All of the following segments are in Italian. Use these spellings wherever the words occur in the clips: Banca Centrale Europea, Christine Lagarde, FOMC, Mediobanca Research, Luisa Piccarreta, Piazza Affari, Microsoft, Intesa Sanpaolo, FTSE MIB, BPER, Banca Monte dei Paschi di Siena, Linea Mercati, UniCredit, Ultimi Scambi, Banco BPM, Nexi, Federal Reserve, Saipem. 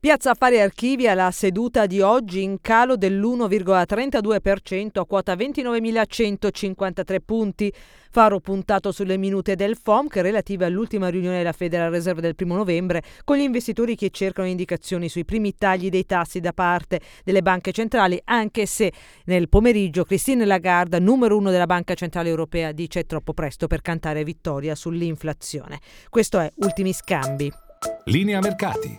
Piazza Affari archivia la seduta di oggi in calo dell'1,32% a quota 29.153 punti. Faro puntato sulle minute del FOMC relative all'ultima riunione della Federal Reserve del 1 novembre, con gli investitori che cercano indicazioni sui primi tagli dei tassi da parte delle banche centrali, anche se nel pomeriggio Christine Lagarde, numero 1 della Banca Centrale Europea, dice è troppo presto per cantare vittoria sull'inflazione. Questo è Ultimi Scambi. Linea Mercati.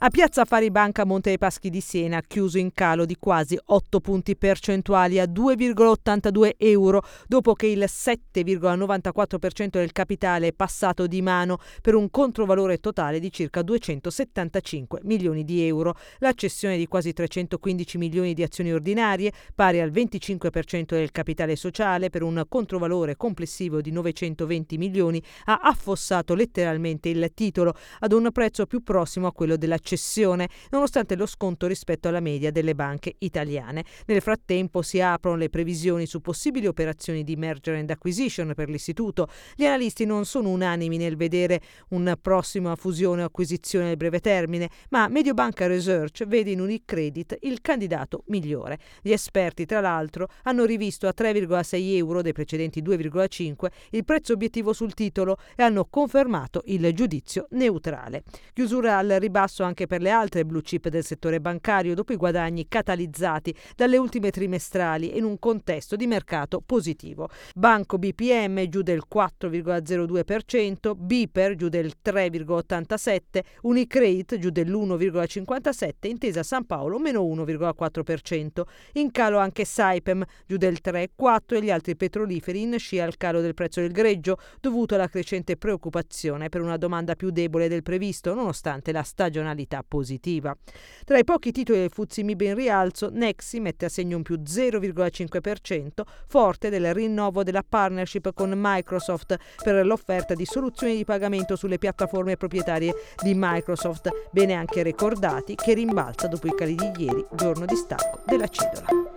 A Piazza Affari Banca Monte dei Paschi di Siena, chiuso in calo di quasi 8 punti percentuali a 2,82 euro, dopo che il 7,94% del capitale è passato di mano per un controvalore totale di circa 275 milioni di euro. La cessione di quasi 315 milioni di azioni ordinarie, pari al 25% del capitale sociale, per un controvalore complessivo di 920 milioni, ha affossato letteralmente il titolo ad un prezzo più prossimo a quello della cessione, nonostante lo sconto rispetto alla media delle banche italiane. Nel frattempo si aprono le previsioni su possibili operazioni di merger and acquisition per l'istituto. Gli analisti non sono unanimi nel vedere una prossima fusione o acquisizione nel breve termine, ma Mediobanca Research vede in UniCredit il candidato migliore. Gli esperti, tra l'altro, hanno rivisto a 3,6 euro dei precedenti 2,5 il prezzo obiettivo sul titolo e hanno confermato il giudizio neutrale. Chiusura al ribasso anche per le altre blue chip del settore bancario, dopo i guadagni catalizzati dalle ultime trimestrali in un contesto di mercato positivo. Banco BPM giù del 4,02%, BPER giù del 3,87%, UniCredit giù dell'1,57%, Intesa Sanpaolo meno 1,4%. In calo anche Saipem giù del 3,4% e gli altri petroliferi in scia al calo del prezzo del greggio, dovuto alla crescente preoccupazione per una domanda più debole del previsto, nonostante la stagione positiva. Tra i pochi titoli del FTSE MIB in rialzo, Nexi mette a segno un più 0,5%, forte del rinnovo della partnership con Microsoft per l'offerta di soluzioni di pagamento sulle piattaforme proprietarie di Microsoft, bene anche Ricordati, che rimbalza dopo i cali di ieri, giorno di stacco della cedola.